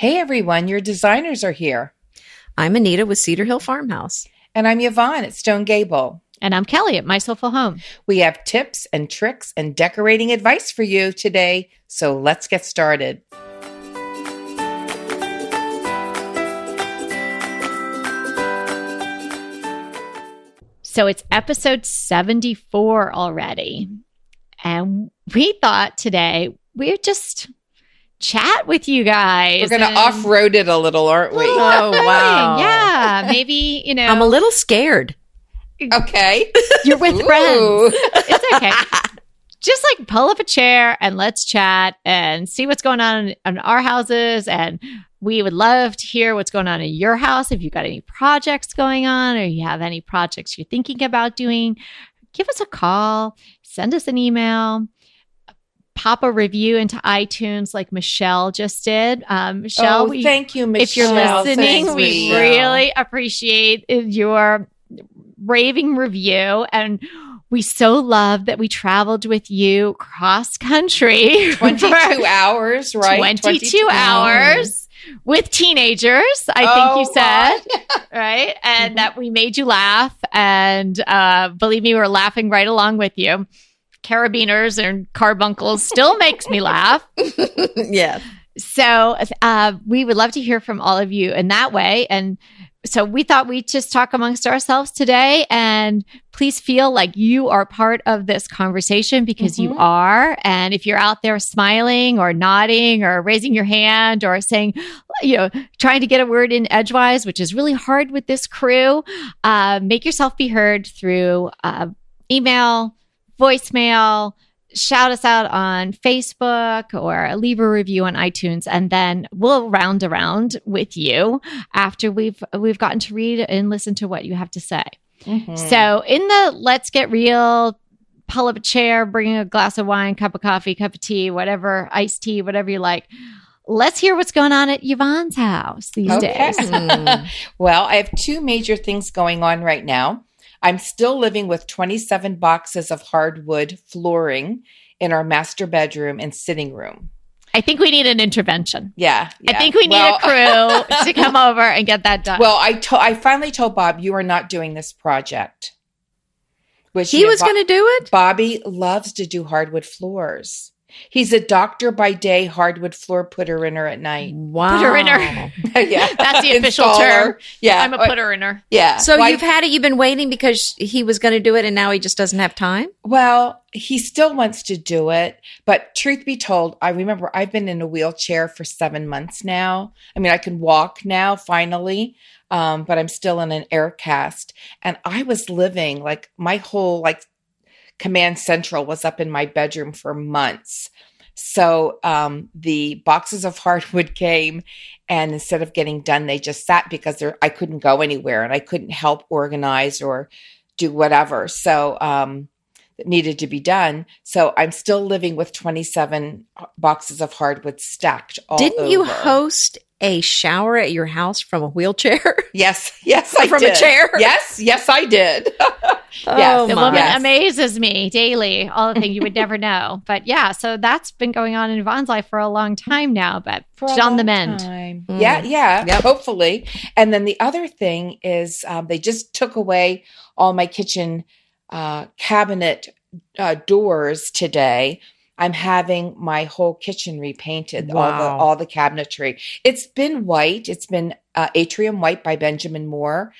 Hey everyone, your designers are here. I'm Anita with Cedar Hill Farmhouse. And I'm Yvonne at Stone Gable. And I'm Kelly at My Soulful Home. We have tips and tricks and decorating advice for you today, so let's get started. So it's episode 74 already, and we thought today we'd just chat with you guys. We're going to off-road it a little, aren't we? Oh, wow. Yeah, maybe, you know. I'm a little scared. Okay. You're with friends. It's okay. Just like pull up a chair and let's chat and see what's going on in our houses. And we would love to hear what's going on in your house. If you've got any projects going on or you have any projects you're thinking about doing, give us a call, send us an email, pop a review into iTunes like Michelle just did. Michelle, thank you, Michelle. If you're listening, thanks, we really appreciate your raving review, and we so love that we traveled with you cross country 22 hours, right? 22 hours with teenagers, I think you said, right? And that we made you laugh, and believe me, we were laughing right along with you. Carabiners and carbuncles still makes me laugh. Yeah. So we would love to hear from all of you in that way. And so we thought we'd just talk amongst ourselves today, and please feel like you are part of this conversation because you are. And if you're out there smiling or nodding or raising your hand or saying, you know, trying to get a word in edgewise, which is really hard with this crew, make yourself be heard through email, voicemail, shout us out on Facebook, or leave a review on iTunes, and then we'll round around with you after we've gotten to read and listen to what you have to say. So in the let's get real, pull up a chair, bring a glass of wine, cup of coffee, cup of tea, whatever, iced tea, whatever you like. Let's hear what's going on at Yvonne's house these days. Well, I have two major things going on right now. I'm still living with 27 boxes of hardwood flooring in our master bedroom and sitting room. I think we need an intervention. Yeah. I think we need a crew to come over and get that done. Well, I finally told Bob, you are not doing this project. Which he was going to do it? Bobby loves to do hardwood floors. He's a doctor by day, hardwood floor putter-inner at night. Wow. Putter-inner. Yeah. That's the official term. Yeah. I'm a putter-inner. Yeah. So you've been waiting because he was going to do it and now he just doesn't have time? Well, he still wants to do it. But truth be told, I remember I've been in a wheelchair for 7 months now. I mean, I can walk now finally, but I'm still in an air cast. And I was living like my whole Command Central was up in my bedroom for months. So the boxes of hardwood came, and instead of getting done, they just sat because I couldn't go anywhere and I couldn't help organize or do whatever. So it needed to be done. So I'm still living with 27 boxes of hardwood stacked all over. Didn't you host a shower at your house from a wheelchair? Yes, I did. From a chair? Yes, I did. Yes. The woman amazes me daily, all the things you would never know. But yeah, so that's been going on in Yvonne's life for a long time now, but she's on the mend. Yeah, hopefully. And then the other thing is they just took away all my kitchen cabinet doors today. I'm having my whole kitchen repainted, all the cabinetry. It's been white. It's been atrium white by Benjamin Moore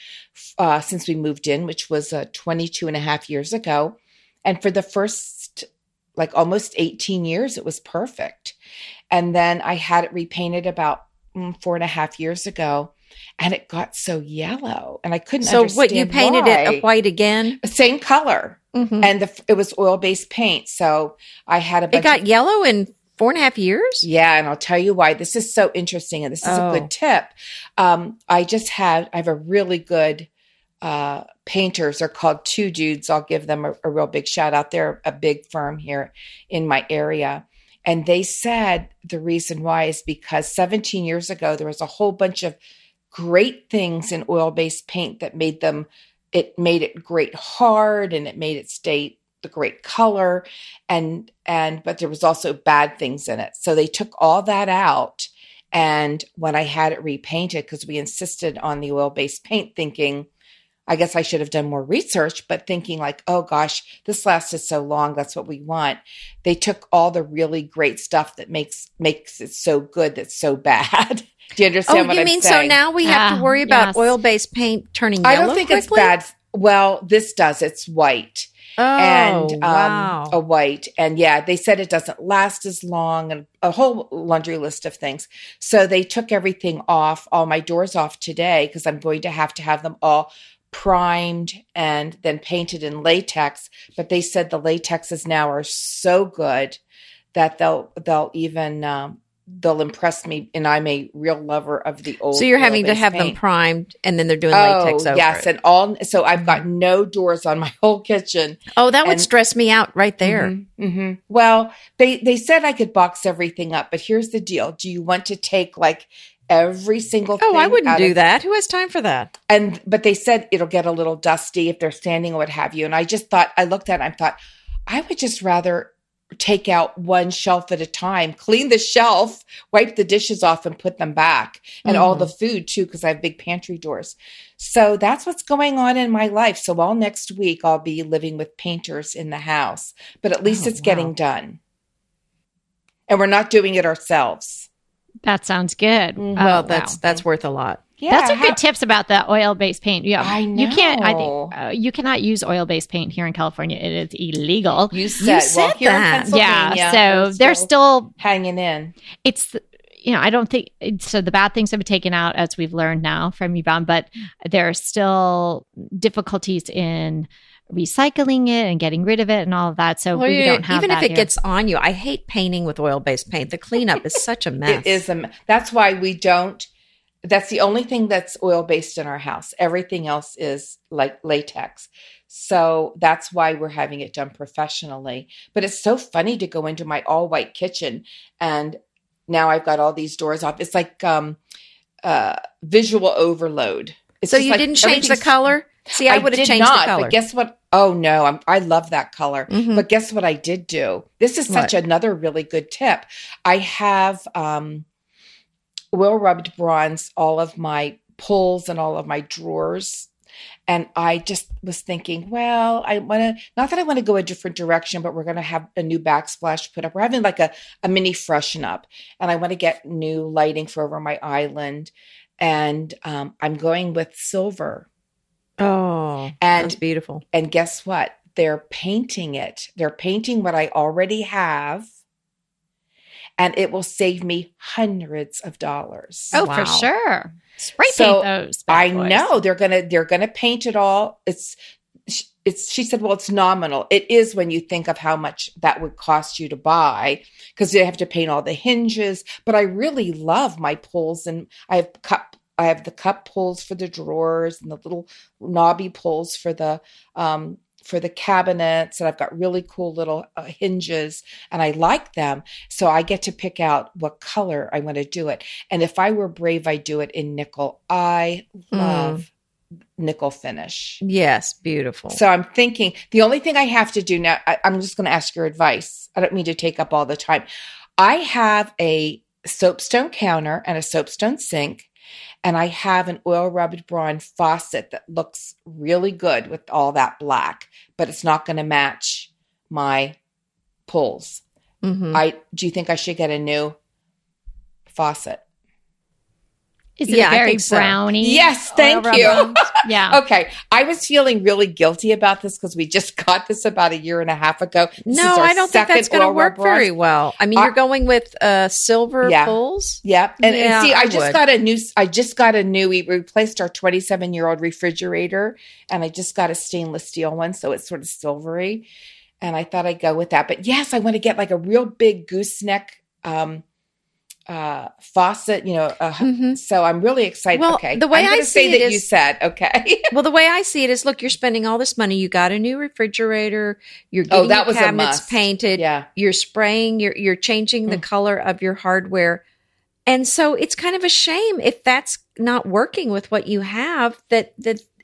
since we moved in, which was 22 and a half years ago. And for the first almost 18 years, it was perfect. And then I had it repainted about 4.5 years ago. And it got so yellow, and I couldn't understand why. So what, you painted it white again? Same color. And it was oil-based paint. So I had a bunch. It got yellow in 4.5 years? Yeah, and I'll tell you why. This is so interesting, and this is a good tip. I have a really good painters. They're called Two Dudes. I'll give them a real big shout out. They're a big firm here in my area. And they said the reason why is because 17 years ago, there was a whole bunch of great things in oil-based paint that made it great hard, and it made it stay the great color, but there was also bad things in it. So they took all that out And when I had it repainted, because we insisted on the oil-based paint, thinking, I guess I should have done more research, but thinking like, oh gosh, this lasted so long. That's what we want. They took all the really great stuff that makes it so good that's so bad. Do you understand what I'm saying? So now we have to worry about oil-based paint turning yellow? I don't think it's bad. Well, this does. It's white. Oh, and a white. And yeah, they said it doesn't last as long and a whole laundry list of things. So they took everything off, all my doors off today, because I'm going to have them all primed and then painted in latex. But they said the latexes now are so good that they'll even... they'll impress me, and I'm a real lover of the old. So you're having to have them primed, and then they're doing latex over. Oh, yes, and all. So I've got no doors on my whole kitchen. Oh, that would stress me out right there. Mm-hmm, mm-hmm. Well, they said I could box everything up, but here's the deal: do you want to take like every single thing? Oh, I wouldn't do that. Who has time for that? But they said it'll get a little dusty if they're standing or what have you. And I just thought, I looked at it and I thought, I would just rather take out one shelf at a time, clean the shelf, wipe the dishes off and put them back, and all the food too, because I have big pantry doors. So that's what's going on in my life. So all next week, I'll be living with painters in the house, but at least it's getting done. And we're not doing it ourselves. That sounds good. Well, that's worth a lot. Yeah, that's some good tips about the oil-based paint. Yeah, I know. You cannot use oil-based paint here in California. It is illegal. You said here that. In Pennsylvania, so they're still hanging in. It's, I don't think so. The bad things have been taken out, as we've learned now from Yvonne, but there are still difficulties in recycling it and getting rid of it and all of that. So we don't have even that if it gets on you. I hate painting with oil-based paint. The cleanup is such a mess. It is a mess. That's why we don't. That's the only thing that's oil-based in our house. Everything else is like latex. So that's why we're having it done professionally. But it's so funny to go into my all-white kitchen, and now I've got all these doors off. It's like visual overload. It's so you didn't change the color? See, I would have changed the color. But guess what? Oh, no, I love that color. Mm-hmm. But guess what I did do? This is another really good tip. I have... oil rubbed bronze all of my pulls and all of my drawers. And I just was thinking, well, I want to go a different direction, but we're going to have a new backsplash put up. We're having like a mini freshen up, and I want to get new lighting for over my island. And I'm going with silver. Oh, that's beautiful. And guess what? They're painting it. They're painting what I already have. And it will save me hundreds of dollars. Oh, wow. For sure. Spray paint those bad boys. I know they're gonna paint it all. She said, well, it's nominal. It is when you think of how much that would cost you to buy, because they have to paint all the hinges. But I really love my pulls, and I have the cup pulls for the drawers and the little knobby pulls for the for the cabinets, and I've got really cool little hinges, and I like them. So I get to pick out what color I want to do it. And if I were brave, I'd do it in nickel. I love nickel finish. Yes. Beautiful. So I'm thinking the only thing I have to do now, I'm just going to ask your advice. I don't mean to take up all the time. I have a soapstone counter and a soapstone sink. And I have an oil rubbed bronze faucet that looks really good with all that black, but it's not going to match my pulls. Mm-hmm. Do you think I should get a new faucet? Is it very browny? So. Yes, thank you. Yeah. Okay. I was feeling really guilty about this because we just got this about a year and a half ago. No, I don't think that's going to work very well. I mean, you're going with silver pulls. Yeah. And see, I just got a new. We replaced our 27-year-old refrigerator, and I just got a stainless steel one, so it's sort of silvery. And I thought I'd go with that. But yes, I want to get like a real big gooseneck faucet, so I'm really excited. Well, okay. The way I see it is, you said, okay. Well, the way I see it is, look, you're spending all this money. You got a new refrigerator. You're getting your cabinets painted. Yeah. You're spraying, you're changing the color of your hardware. And so it's kind of a shame if that's not working with what you have, that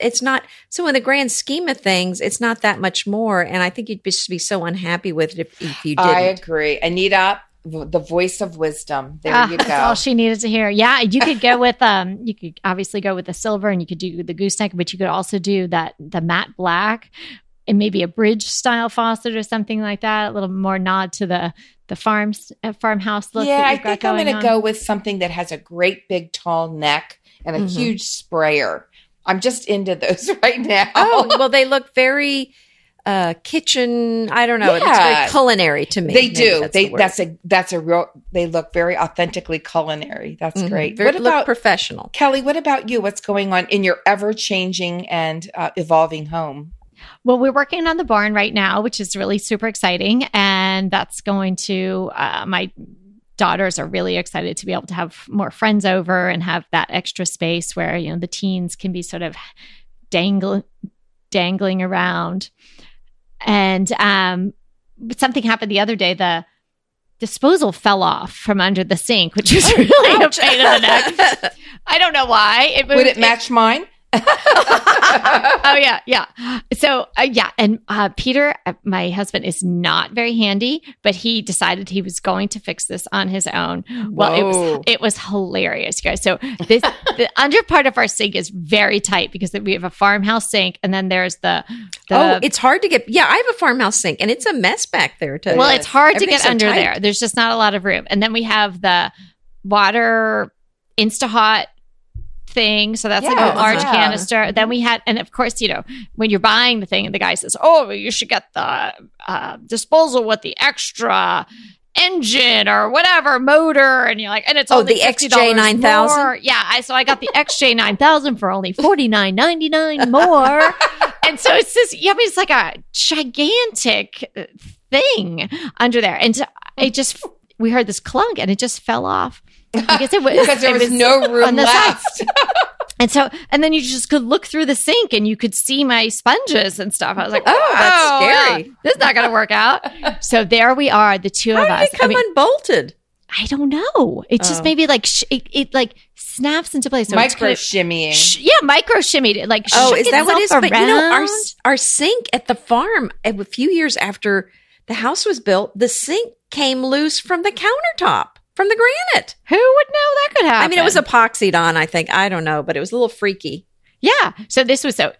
it's not. So in the grand scheme of things, it's not that much more. And I think you'd just be so unhappy with it if you didn't. I agree. Anita, the voice of wisdom. There you go. That's all she needed to hear. Yeah, you could go with you could obviously go with the silver, and you could do the gooseneck, but you could also do the matte black, and maybe a bridge style faucet or something like that. A little more nod to the farmhouse look. Yeah, I think I'm going to go with something that has a great big tall neck and a huge sprayer. I'm just into those right now. Oh, well, they look very kitchen. I don't know. Yeah. It's very culinary to me. They do. They look very authentically culinary. That's great. They look professional. Kelly, what about you? What's going on in your ever-changing and evolving home? Well, we're working on the barn right now, which is really super exciting. And that's going to my daughters are really excited to be able to have more friends over and have that extra space where, you know, the teens can be sort of dangling around. And but something happened the other day. The disposal fell off from under the sink, which was really a pain in the neck. I don't know why. It moved. Would it match mine? Oh, yeah. Yeah. So, yeah. And Peter, my husband, is not very handy, but he decided he was going to fix this on his own. Well, it was hilarious, you guys. So the under part of our sink is very tight because we have a farmhouse sink. And then there's the it's hard to get. Yeah. I have a farmhouse sink and it's a mess back there too. Well, it's hard to get under there. There's just not a lot of room. And then we have the water Insta Hot thing. So that's like a large canister. Then we had, and of course, you know, when you're buying the thing and the guy says, oh, you should get the disposal with the extra engine or whatever motor. And you're like, and it's only the $60 XJ9000 more. Yeah. So I got the XJ9000 for only $49.99 more. And so it's just, I mean, it's like a gigantic thing under there. And it just, we heard this clunk and it just fell off. Because there was no room left. And so, and then you just could look through the sink and you could see my sponges and stuff. I was like, oh, that's scary. This is not going to work out. So there we are, the two of us. How did it come unbolted? I don't know. It just maybe like, it like snaps into place. So micro shimmying. Micro shimmied. It like shook itself around. Oh, is that what it is? But you know, our sink at the farm, a few years after the house was built, the sink came loose from the countertop. From the granite. Who would know that could happen? I mean, it was epoxied on, I think. I don't know, but it was a little freaky. Yeah. So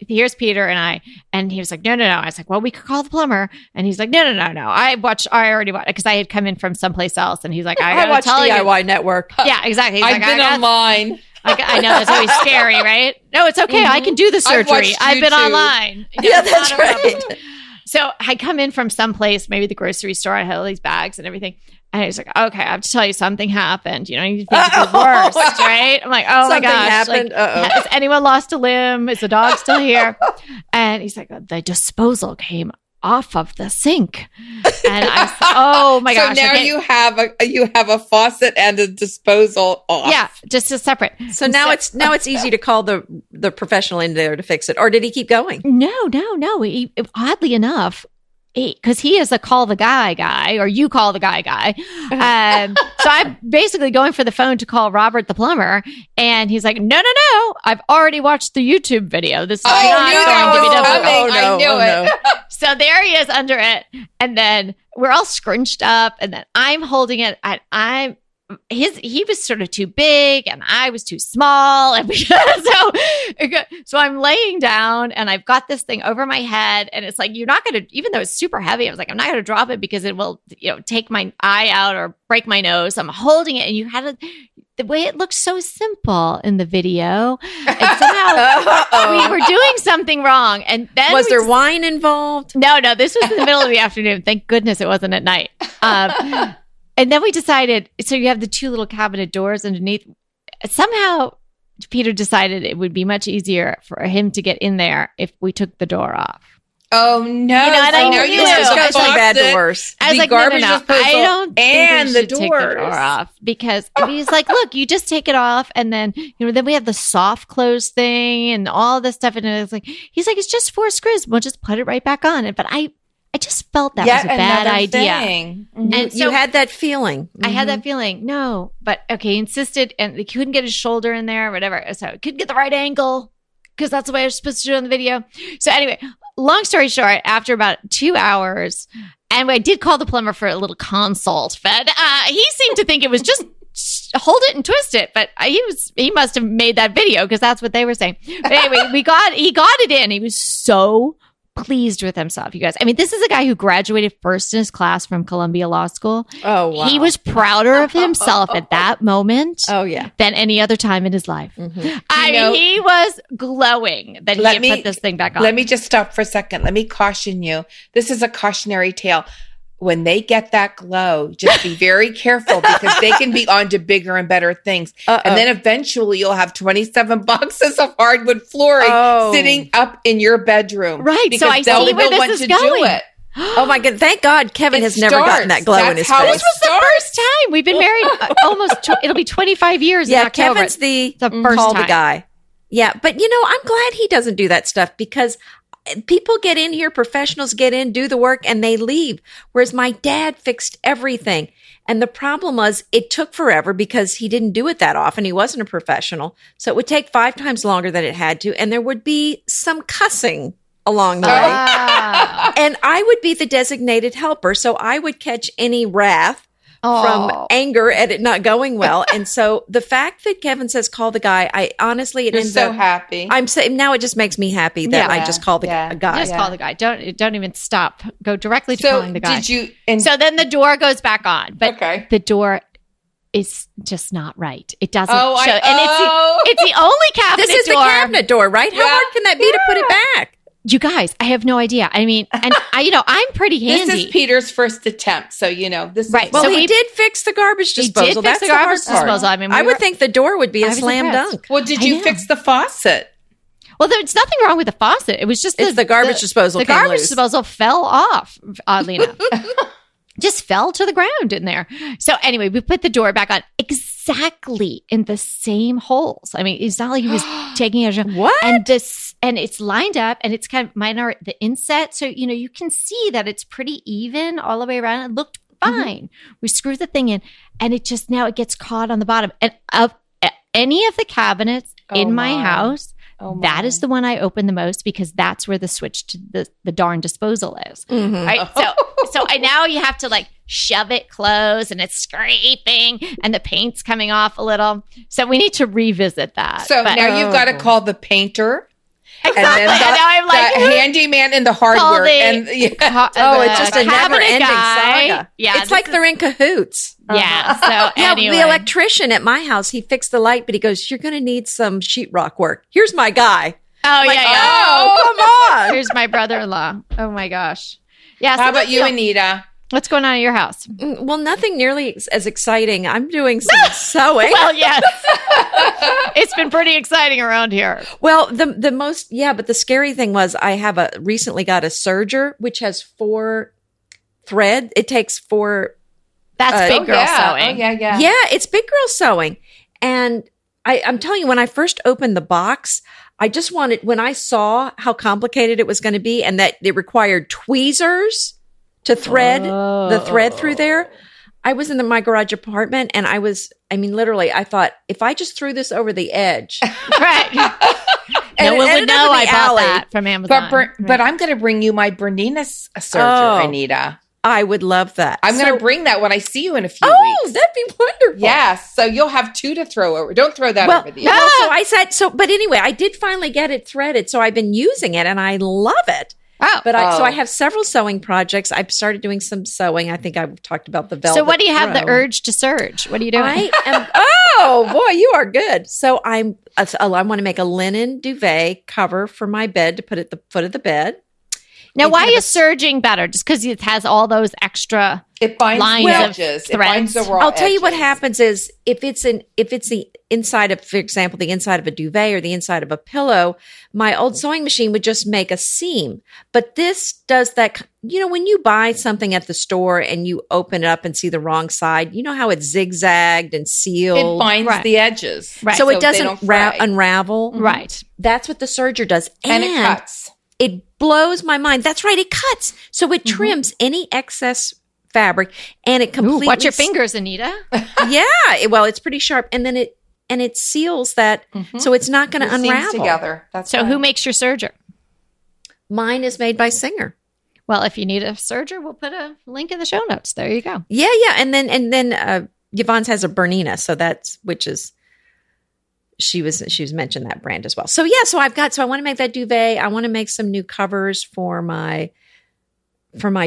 here's Peter and I, and he was like, no, no, no. I was like, well, we could call the plumber. And he's like, no, no, no, no. I already watched, because I had come in from someplace else. And he's like, I gotta watch DIY Network. Yeah, exactly. He's I've like, been I online. I know, that's always scary, right? No, it's okay. I can do the surgery. I've been online. You know, yeah, that's right. So I come in from someplace, maybe the grocery store. I had all these bags and everything. And he's like, okay, I have to tell you, something happened. You know, you think it's worse, right? I'm like, oh my gosh. Something happened. Like, has anyone lost a limb? Is the dog still here? And he's like, the disposal came off of the sink. And I said, oh my gosh. So now you have a faucet and a disposal off. Yeah, just a separate. So now it's easy to call the professional in there to fix it. Or did he keep going? No. He, oddly enough, because he is a call the guy, or you call the guy. So I'm basically going for the phone to call Robert the plumber, and he's like, no. I've already watched the YouTube video. This is not going to be done. I knew it. So there he is under it. And then we're all scrunched up, and then I'm holding it. And he was sort of too big and I was too small. And so I'm laying down and I've got this thing over my head, and it's like, you're not going to, even though it's super heavy, I was like, I'm not going to drop it because it will, you know, take my eye out or break my nose. I'm holding it, and you had the way it looked so simple in the video. And somehow we were doing something wrong. And then was there wine involved? No, this was in the middle of the afternoon. Thank goodness it wasn't at night. And then we decided, so you have the two little cabinet doors underneath. Somehow, Peter decided it would be much easier for him to get in there if we took the door off. Oh, no. You know, this goes from bad to worse. I was like, no. I don't think we should take the door off. Because he's like, look, you just take it off. And then, you know, then we have the soft close thing and all this stuff. And it's like, he's like, it's just 4 screws. We'll just put it right back on. But I just felt that was a bad idea. Mm-hmm. And so you had that feeling. Mm-hmm. I had that feeling. No, but okay, insisted, and he couldn't get his shoulder in there or whatever. So he couldn't get the right angle because that's the way I was supposed to do it on the video. So anyway, long story short, after about 2 hours, and I did call the plumber for a little consult, but he seemed to think it was just hold it and twist it. But he must have made that video because that's what they were saying. But anyway, he got it in. He was so pleased with himself, you guys. I mean, this is a guy who graduated first in his class from Columbia Law School. Oh, wow. He was prouder of himself at that moment than any other time in his life. Mm-hmm. I mean, he was glowing that he put this thing back on. Let me just stop for a second. Let me caution you. This is a cautionary tale. When they get that glow, just be very careful because they can be on to bigger and better things. Uh-oh. And then eventually you'll have 27 boxes of hardwood flooring sitting up in your bedroom. Right. Because so I see where this is going. Oh my God. Thank God Kevin has never gotten that glow in his face. This was the first time. We've been married almost, it'll be 25 years in October. Kevin's the first time. The guy. Yeah. But you know, I'm glad he doesn't do that stuff because people get in here, professionals get in, do the work, and they leave. Whereas my dad fixed everything. And the problem was it took forever because he didn't do it that often. He wasn't a professional. So it would take 5 times longer than it had to. And there would be some cussing along the way. And I would be the designated helper. So I would catch any wrath from anger at it not going well. And so the fact that Kevin says, call the guy, I honestly, happy. I'm saying now it just makes me happy that I just call the guy. Just call the guy. Don't even stop. Go directly to calling the guy. So then the door goes back on, but the door is just not right. It doesn't show. It's the only cabinet door. This is the cabinet door, right? How hard can that be to put it back? You guys, I have no idea. I mean, and I'm pretty handy. This is Peter's first attempt, so this is right. Well, so he did fix the garbage disposal. He did fix the garbage disposal. I mean, I would think the door would be a slam dunk. Well, did you fix the faucet? Well, there's nothing wrong with the faucet. It was just the garbage disposal. The garbage disposal fell off, oddly enough. Just fell to the ground in there. So anyway, we put the door back on exactly in the same holes. I mean, it's not like he was taking a what? And it's lined up, and it's kind of minor the inset. So you can see that it's pretty even all the way around. It looked fine. Mm-hmm. We screwed the thing in, and it just now it gets caught on the bottom. And of any of the cabinets in my house. Oh, that is the one I open the most because that's where the switch to the darn disposal is. Mm-hmm. Right? So I now you have to shove it close and it's scraping and the paint's coming off a little. So we need to revisit that. So now you've got to call the painter. Exactly. And then now I'm the handyman in the hardware. It's just a never-ending saga. Yeah, it's like they're in cahoots. Yeah. Uh-huh. So anyway. The electrician at my house, he fixed the light, but he goes, "You're going to need some sheetrock work. Here's my guy." Come on. Here's my brother-in-law. Oh my gosh. Yeah. So how about you, Anita? What's going on at your house? Well, nothing nearly as exciting. I'm doing some sewing. Well, yes. It's been pretty exciting around here. Well, the most, but the scary thing was I have recently got a serger, which has 4 thread. It takes 4. That's big girl sewing. Oh, yeah. Yeah, it's big girl sewing. And I'm telling you, when I first opened the box, I just wanted, when I saw how complicated it was going to be and that it required tweezers to thread the thread through there. I was in my garage apartment and I thought, if I just threw this over the edge. Right. No one would know I bought that from Amazon. But I'm going to bring you my Bernina serger, Anita. I would love that. I'm going to bring that when I see you in a few weeks. Oh, that'd be wonderful. Yes. So you'll have 2 to throw over. Don't throw that over the edge. No, but anyway, I did finally get it threaded. So I've been using it and I love it. Oh, but so I have several sewing projects. I've started doing some sewing. I think I've talked about the velvet. So what do you have the urge to serge? What are you doing? Boy, you are good. So I want to make a linen duvet cover for my bed to put at the foot of the bed. Now, why is serging better? Just because it has all those extra lines edges. It binds the raw edges. I'll tell you what happens is if it's the inside of, for example, the inside of a duvet or the inside of a pillow, my old sewing machine would just make a seam. But this does that. When you buy something at the store and you open it up and see the wrong side, you know how it's zigzagged and sealed. It binds the edges, right? So it doesn't unravel. Right. That's what the serger does, and it cuts. It blows my mind. That's right. It cuts. So it trims any excess fabric and it completely. Ooh, watch your fingers, Anita. It's pretty sharp. And then it seals that. Mm-hmm. So it's not going to unravel. Together. That's so right. Who makes your serger? Mine is made by Singer. Well, if you need a serger, we'll put a link in the show notes. There you go. Yeah, yeah. And then Yvonne's has a Bernina, so that's, which is, she was mentioned that brand as well. So yeah, so I want to make that duvet. I want to make some new covers for my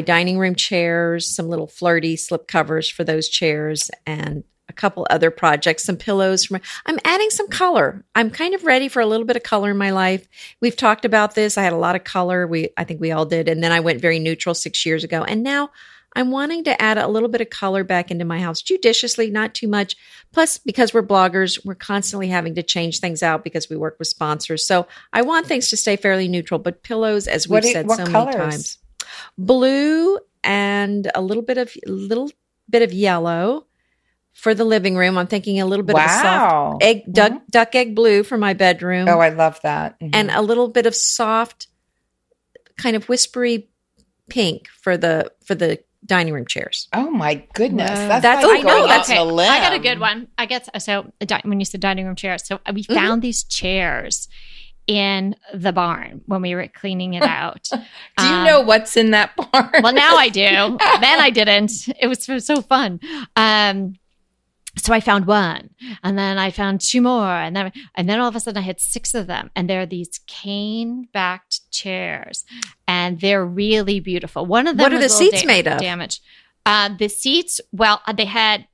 dining room chairs, some little flirty slip covers for those chairs, and a couple other projects, some pillows. I'm adding some color. I'm kind of ready for a little bit of color in my life. We've talked about this. I had a lot of color. I think we all did. And then I went very neutral 6 years ago. And now I'm wanting to add a little bit of color back into my house, judiciously, not too much. Plus, because we're bloggers, we're constantly having to change things out because we work with sponsors. So I want things to stay fairly neutral, but pillows, as we've said so many times, blue and a little bit of yellow for the living room. I'm thinking a little bit of a soft egg, duck egg blue for my bedroom. Oh, I love that. Mm-hmm. And a little bit of soft, kind of whispery pink for the dining room chairs. Oh my goodness. That's like going out on a limb. I got a good one. I guess so. When you said dining room chairs, so we found these chairs in the barn when we were cleaning it out. Do you know what's in that barn? Well, now I do. Then I didn't. It was so fun. So I found one, and then I found two more, and then all of a sudden I had six of them, and they're these cane-backed chairs, and they're really beautiful. One of them. What are the seats made of? Damaged. The seats. Well, they had.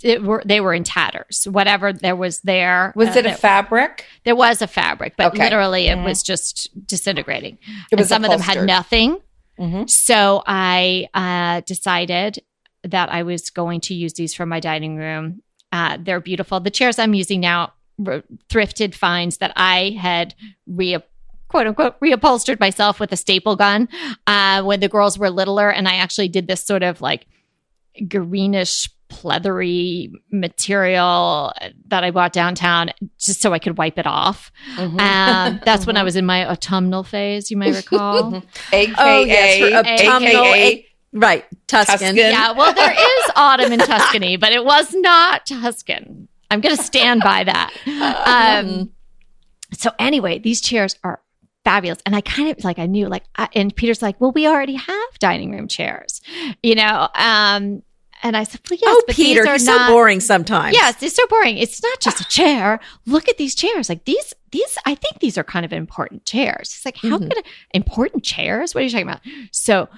They were in tatters. Whatever there was there. Was it a fabric? There was a fabric, but literally it was just disintegrating. And some of them had nothing. Mm-hmm. So I decided that I was going to use these for my dining room. They're beautiful. The chairs I'm using now were thrifted finds that I had reupholstered myself with a staple gun when the girls were littler. And I actually did this sort of like greenish, pleathery material that I bought downtown just so I could wipe it off. Mm-hmm. That's when I was in my autumnal phase, you might recall. AKA. Oh, yes, for autumnal. AKA. Right. Tuscan. Yeah. Well, there is autumn in Tuscany, but it was not Tuscan. I'm going to stand by that. So anyway, these chairs are fabulous. And I kind of like, I knew like, and Peter's like, well, we already have dining room chairs, you know? And I said, well, yes, but Peter, these are he's not, so boring sometimes. Yes, it's so boring. It's not just a chair. Look at these chairs. Like these, I think these are kind of important chairs. He's like, how could important chairs? What are you talking about? So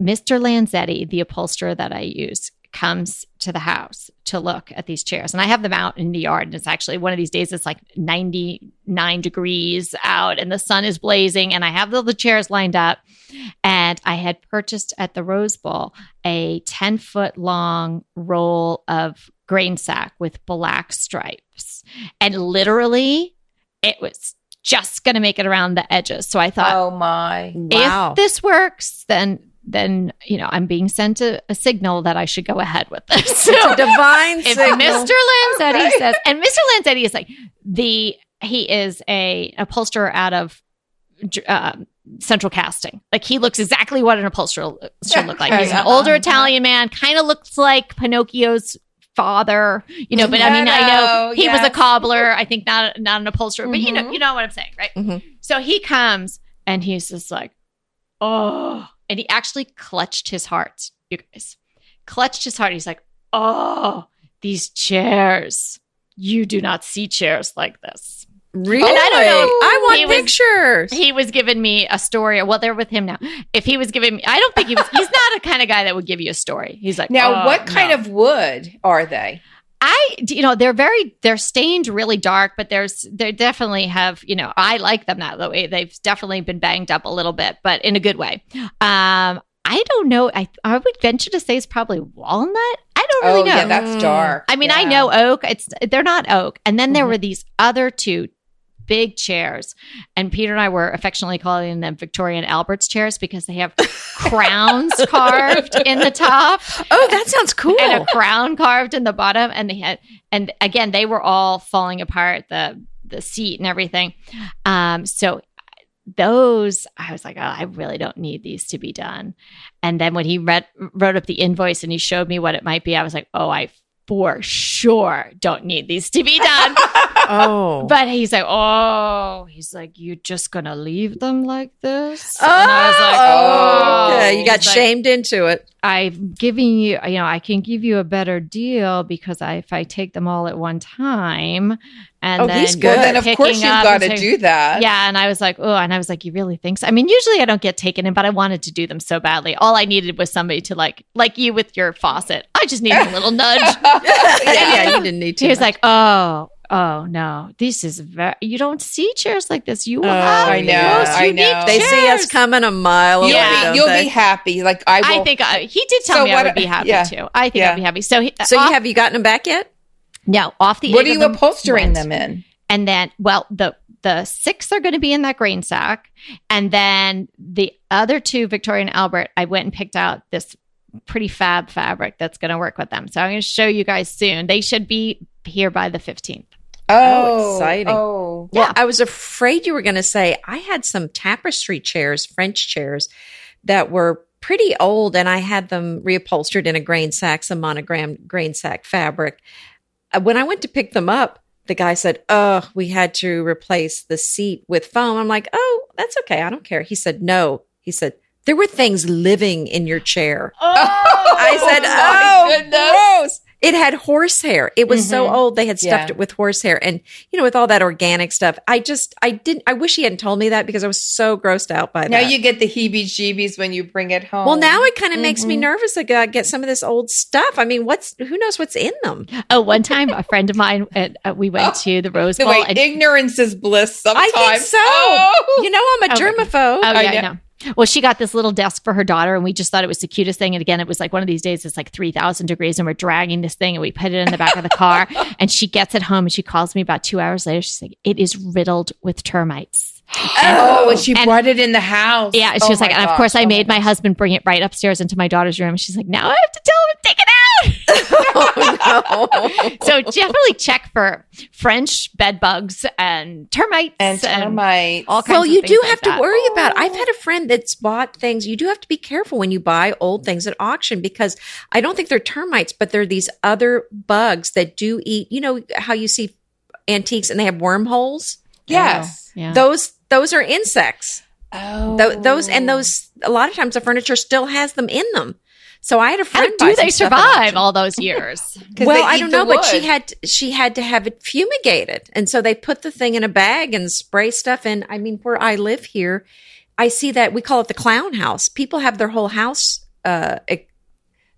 Mr. Lanzetti, the upholsterer that I use, comes to the house to look at these chairs. And I have them out in the yard. And it's actually one of these days, it's like 99 degrees out and the sun is blazing. And I have all the chairs lined up. And I had purchased at the Rose Bowl a 10-foot long roll of grain sack with black stripes. And literally, it was just going to make it around the edges. So I thought, oh my, wow. If this works, then, you know, I'm being sent a signal that I should go ahead with this. So it's a divine signal. Mr. Lanzetti says, and Mr. Lanzetti is like he is a upholsterer out of Central Casting. Like he looks exactly what an upholsterer should look like. He's an older Italian man, kind of looks like Pinocchio's father, you know, but I mean, I know he was a cobbler. I think not an upholsterer, but you know what I'm saying, right? Mm-hmm. So he comes and he's just like, oh. And he actually clutched his heart, you guys. Clutched his heart. He's like, oh, these chairs. You do not see chairs like this. Really? And I don't know. I want pictures. He was giving me a story. Well, they're with him now. If he was giving me, I don't think he was. He's not a kind of guy that would give you a story. He's like, now, what kind of wood are they? They're stained really dark, but they definitely have, you know, I like them that way. They've definitely been banged up a little bit, but in a good way. I don't know. I would venture to say it's probably walnut. I don't really know. Yeah, that's dark. I mean, I know oak. They're not oak. And then there were these other two big chairs, and Peter and I were affectionately calling them Victoria and Albert's chairs because they have crowns carved in the top. Oh, that sounds cool. And a crown carved in the bottom, and they had, and again, they were all falling apart, the seat and everything. So those, I was like, oh, I really don't need these to be done. And then when he wrote up the invoice and he showed me what it might be, I was like, oh, I for sure don't need these to be done. Oh. But he's like, oh, he's like, you're just going to leave them like this? Oh, and I was like, oh. Yeah, you got shamed into it. I'm giving you, you know, I can give you a better deal because if I take them all at one time and then he's good. Then of course you've got to do that. Yeah. And I was like, oh, and I was like, you really think so? I mean, usually I don't get taken in, but I wanted to do them so badly. All I needed was somebody to like you with your faucet. I just needed a little nudge. Yeah, you didn't need to. He was like, oh no, this is very, you don't see chairs like this. You have unique chairs. They see us coming a mile away. Yeah. You'll be happy. Like I will. I think he did tell me I would be happy too. I think I'd be happy. Have you gotten them back yet? No, off the What are you upholstering them in? And then, well, the six are going to be in that grain sack. And then the other two, Victoria and Albert, I went and picked out this pretty fab fabric that's going to work with them. So I'm going to show you guys soon. They should be here by the 15th. Oh, exciting. Oh. Well, yeah. I was afraid you were going to say, I had some tapestry chairs, French chairs, that were pretty old, and I had them reupholstered in a grain sack, some monogrammed grain sack fabric. When I went to pick them up, the guy said, oh, we had to replace the seat with foam. I'm like, oh, that's okay. I don't care. He said, no. He said, there were things living in your chair. Oh, I said, oh, gross. It had horsehair. It was so old. They had stuffed it with horsehair. And, you know, with all that organic stuff, I wish he hadn't told me that because I was so grossed out by that. Now you get the heebie-jeebies when you bring it home. Well, now it kind of makes me nervous. Like, I get some of this old stuff. I mean, who knows what's in them? Oh, one time a friend of mine, we went to the Rose Bowl. Ignorance is bliss sometimes. I think so. Oh. You know, I'm a germaphobe. Oh, yeah, I know. Well, she got this little desk for her daughter, and we just thought it was the cutest thing. And again, it was like one of these days, it's like 3,000 degrees, and we're dragging this thing, and we put it in the back of the car. And she gets it home, and she calls me about 2 hours later. She's like, it is riddled with termites. And she brought it in the house. Yeah, and she was like, and of course, I made my husband bring it right upstairs into my daughter's room. She's like, now I have to tell him to take it out. Oh, no. So definitely check for French bed bugs and termites. And all kinds of things. Well, you do have to worry about it. I've had a friend that's bought things. You do have to be careful when you buy old things at auction because I don't think they're termites, but they're these other bugs that do eat. You know how you see antiques and they have wormholes? Yes. Oh, yeah. Those are insects. Oh, those a lot of times the furniture still has them in them. So I had a friend. How do they survive all those years? Well, I don't know, but she had to have it fumigated, and so they put the thing in a bag and spray stuff. And I mean, where I live here, I see that we call it the clown house. People have their whole house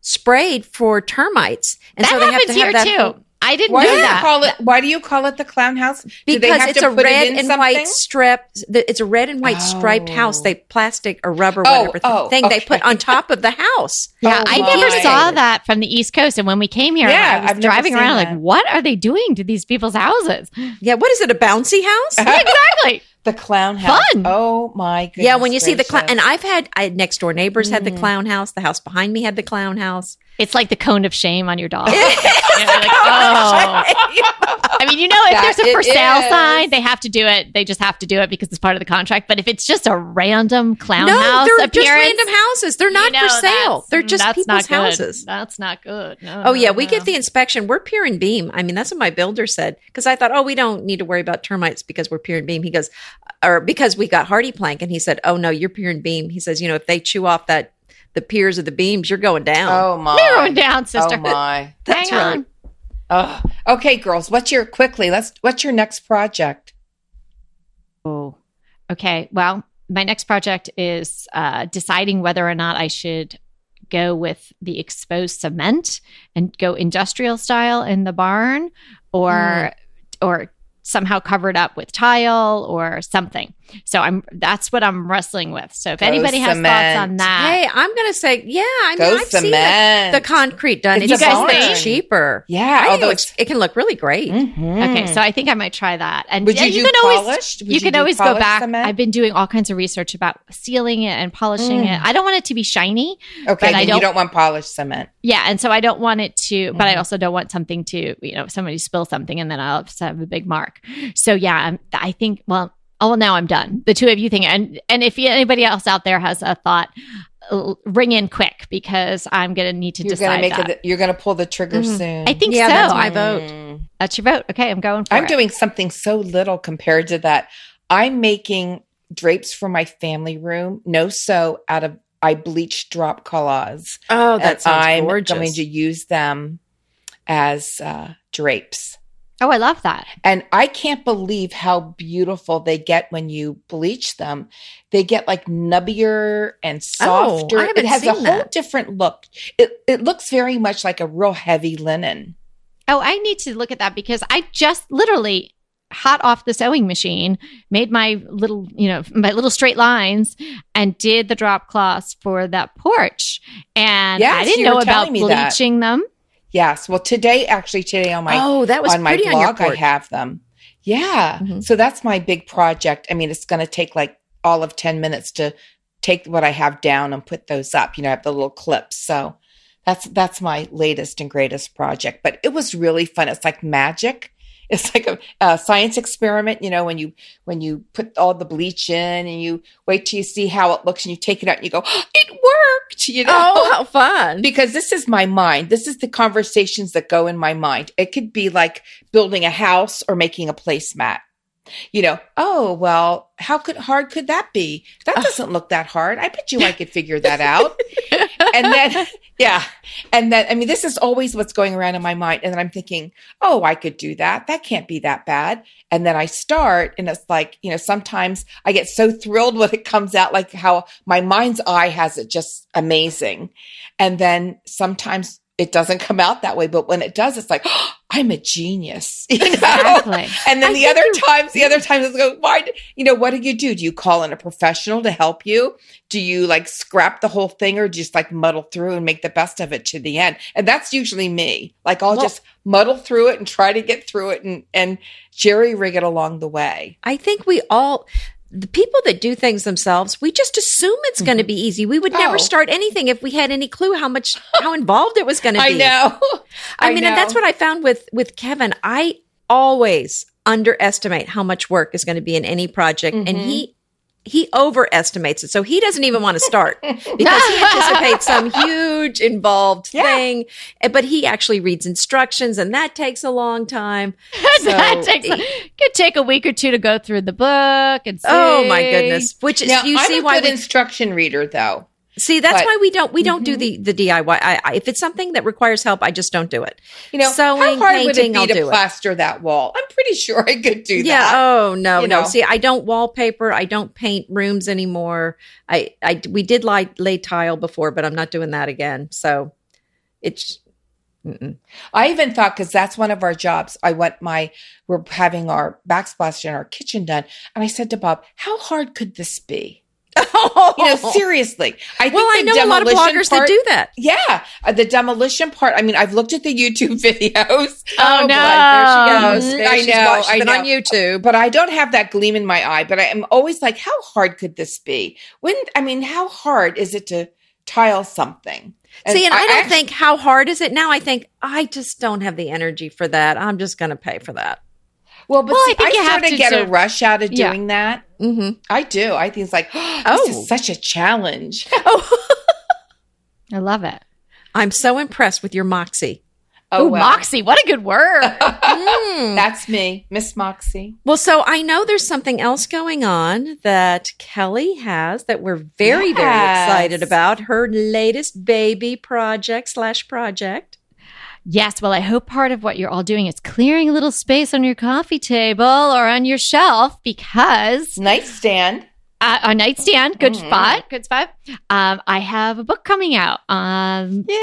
sprayed for termites, and that so they happens have to have here that too. I didn't know that. Why do you call it the clown house? Because it's a red and white strip. It's a red and white striped house. They plastic or rubber, whatever thing they put on top of the house. Yeah, I never saw that from the East Coast. And when we came here, I was driving around like, what are they doing to these people's houses? Yeah, what is it, a bouncy house? Yeah, exactly. The clown house. Fun. Oh, my goodness. Yeah, when you see the clown. And I had next door neighbors had the clown house. The house behind me had the clown house. It's like the cone of shame on your dog. You know, like, oh. I mean, you know, if there's a for sale sign, they have to do it. They just have to do it because it's part of the contract. But if it's just a random clown house appearance. No, they're just random houses. They're not for sale. They're just people's houses. That's not good. No, we get the inspection. We're pier and beam. I mean, that's what my builder said. Because I thought, we don't need to worry about termites because we're pier and beam. He goes, or because we got hardy plank. And he said, oh, no, you're pier and beam. He says, you know, if they chew off that, the piers of the beams, you're going down. Oh, my. You're going down, sister. Oh, my. That's right. Oh. Okay, girls, what's your next project? Oh, okay. Well, my next project is deciding whether or not I should go with the exposed cement and go industrial style in the barn or somehow covered up with tile or something. So that's what I'm wrestling with. So if anybody has thoughts on that. Hey, I'm going to say, I've seen the concrete done. It's much cheaper. Yeah. Although it can look really great. Mm-hmm. Okay. So I think I might try that. And would you do polished? You can always go back. Cement? I've been doing all kinds of research about sealing it and polishing it. I don't want it to be shiny. Okay. But you don't want polished cement. Yeah. And so I don't want it to, but I also don't want something to, you know, somebody spill something and then I'll have a big mark. So yeah, I think, well, Oh, well, now I'm done. The two of you think, and if anybody else out there has a thought, ring in quick because I'm going to need to decide that. You're going to pull the trigger soon. I think so. That's my vote. That's your vote. Okay, I'm going for it. I'm doing something so little compared to that. I'm making drapes for my family room, no sew, out of bleached drop collas. Oh, that sounds gorgeous. I'm going to use them as drapes. Oh, I love that. And I can't believe how beautiful they get when you bleach them. They get like nubbier and softer. Oh, I haven't seen that. It has a whole different look. It looks very much like a real heavy linen. Oh, I need to look at that because I just literally hot off the sewing machine, made my little, my little straight lines and did the drop cloths for that porch. And yes, I didn't know about bleaching them. Yes. Well, today on my blog, I have them. Yeah. Mm-hmm. So that's my big project. I mean, it's going to take like all of 10 minutes to take what I have down and put those up. I have the little clips. So that's my latest and greatest project, but it was really fun. It's like magic. It's like a science experiment, when you put all the bleach in and you wait till you see how it looks and you take it out and you go, oh, it worked, Oh, how fun. Because this is my mind. This is the conversations that go in my mind. It could be like building a house or making a placemat. Oh, well, hard could that be? That doesn't look that hard. I bet you I could figure that out. And then, I mean, this is always what's going around in my mind. And then I'm thinking, oh, I could do that. That can't be that bad. And then I start and it's like, sometimes I get so thrilled when it comes out, like how my mind's eye has it just amazing. And then sometimes it doesn't come out that way. But when it does, it's like, oh, I'm a genius. Exactly. And then the other times it's like, why? What do you do? Do you call in a professional to help you? Do you like scrap the whole thing or just like muddle through and make the best of it to the end? And that's usually me. Like I'll just muddle through it and try to get through it and jerry rig it along the way. I think the people that do things themselves, we just assume it's going to be easy. We would never start anything if we had any clue how involved it was going to be. I know. I mean, and that's what I found with Kevin. I always underestimate how much work is going to be in any project. Mm-hmm. And he overestimates it. So he doesn't even want to start because he anticipates some huge involved thing. But he actually reads instructions and that takes a long time. It could take a week or two to go through the book and see. Oh my goodness. Which is, now, I'm a good instruction reader though. See, that's why we don't do the DIY. If it's something that requires help, I just don't do it. Sewing, how hard painting, would it be to plaster that wall? I'm pretty sure I could do that. Yeah. Oh no, no. See, I don't wallpaper. I don't paint rooms anymore. We did lay tile before, but I'm not doing that again. So it's. Mm-mm. I even thought, because that's one of our jobs, we're having our backsplash and our kitchen done, and I said to Bob, "How hard could this be?" Seriously. I know a lot of bloggers that do that. Yeah. The demolition part. I mean, I've looked at the YouTube videos. Oh, no. There she goes. I know. On YouTube. But I don't have that gleam in my eye. But I am always like, how hard could this be? How hard is it to tile something? I don't think how hard is it now. I think I just don't have the energy for that. I'm just going to pay for that. Well, but I sort of get a rush out of doing that. Mm-hmm. I do. I think it's like, this is such a challenge. I love it. I'm so impressed with your moxie. Oh, moxie. What a good word. That's me, Miss Moxie. Well, so I know there's something else going on that Kelly has that we're very, very excited about, her latest baby project. Yes. Well, I hope part of what you're all doing is clearing a little space on your coffee table or on your shelf because... Nightstand. A nightstand. Good spot. Good spot. I have a book coming out. Yay!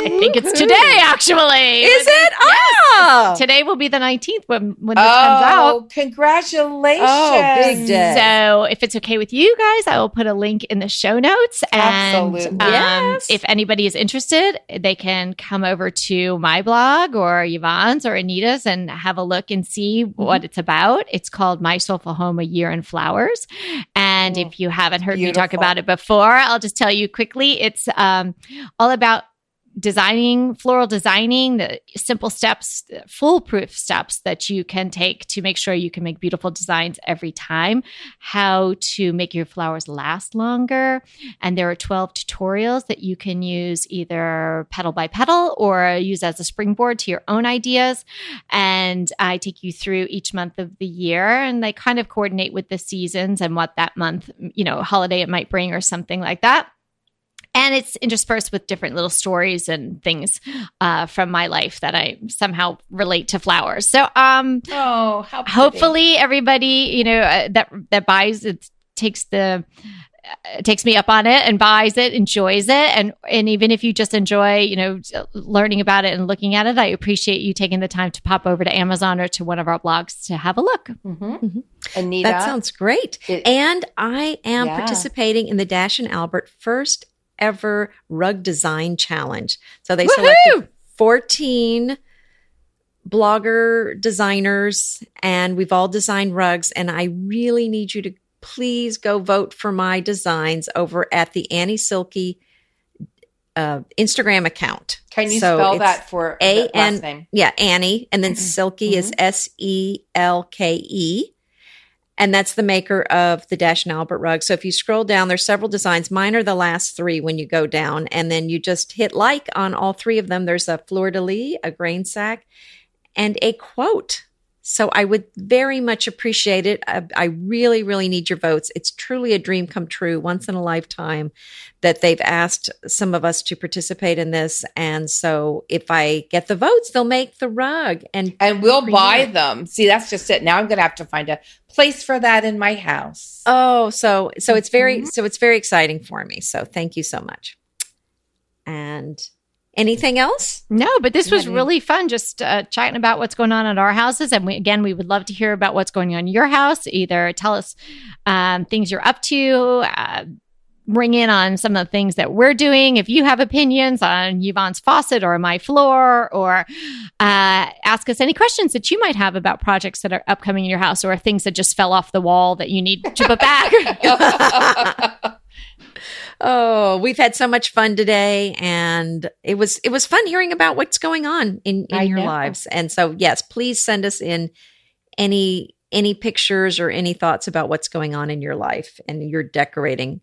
I think it's today, actually. Is it? Oh! Yes. Today will be the 19th when this comes out. Oh, congratulations. Oh, big day. So if it's okay with you guys, I will put a link in the show notes. Absolutely. And if anybody is interested, they can come over to my blog or Yvonne's or Anita's and have a look and see what it's about. It's called My Soulful Home, A Year in Flowers. And if you haven't heard me talk about it before, I'll just tell you quickly. It's all about designing, floral designing, the simple steps, foolproof steps that you can take to make sure you can make beautiful designs every time, how to make your flowers last longer. And there are 12 tutorials that you can use either petal by petal or use as a springboard to your own ideas. And I take you through each month of the year, and they kind of coordinate with the seasons and what that month, you know, holiday it might bring or something like that. And it's interspersed with different little stories and things from my life that I somehow relate to flowers. So how pretty. Hopefully everybody, you know, that buys it, takes me up on it and buys it, enjoys it. And even if you just enjoy, you know, learning about it and looking at it, I appreciate you taking the time to pop over to Amazon or to one of our blogs to have a look. Mm-hmm. Mm-hmm. Anita. That sounds great. And I am participating in the Dash and Albert first ever rug design challenge. So they selected 14 blogger designers, and we've all designed rugs. And I really need you to please go vote for my designs over at the Annie Silky Instagram account. Can you spell that for the last name? Yeah, Annie. And then Silky is S-E-L-K-E. And that's the maker of the Dash and Albert rug. So if you scroll down, there's several designs. Mine are the last three when you go down. And then you just hit like on all three of them. There's a fleur-de-lis, a grain sack, and a quote. So I would very much appreciate it. I really, really need your votes. It's truly a dream come true, once in a lifetime, that they've asked some of us to participate in this. And so if I get the votes, they'll make the rug. And we'll buy them. See, that's just it. Now I'm going to have to find a place for that in my house. Oh, so it's very exciting for me. So thank you so much. And anything else? No, but this was really fun, just chatting about what's going on at our houses. And we would love to hear about what's going on in your house. Either tell us things you're up to, ring in on some of the things that we're doing. If you have opinions on Yvonne's faucet or my floor, or ask us any questions that you might have about projects that are upcoming in your house, or things that just fell off the wall that you need to put back. Oh, we've had so much fun today, and it was fun hearing about what's going on in your lives. And so, yes, please send us in any pictures or any thoughts about what's going on in your life and your decorating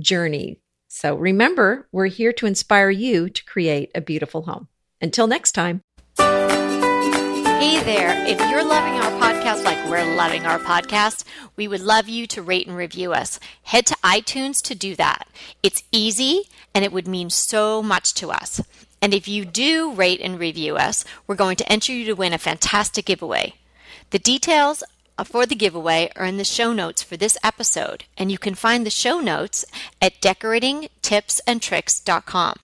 journey. So remember, we're here to inspire you to create a beautiful home. Until next time. Hey there. If you're loving our podcast like we're loving our podcast, we would love you to rate and review us. Head to iTunes to do that. It's easy, and it would mean so much to us. And if you do rate and review us, we're going to enter you to win a fantastic giveaway. The details for the giveaway are in the show notes for this episode, and you can find the show notes at decoratingtipsandtricks.com.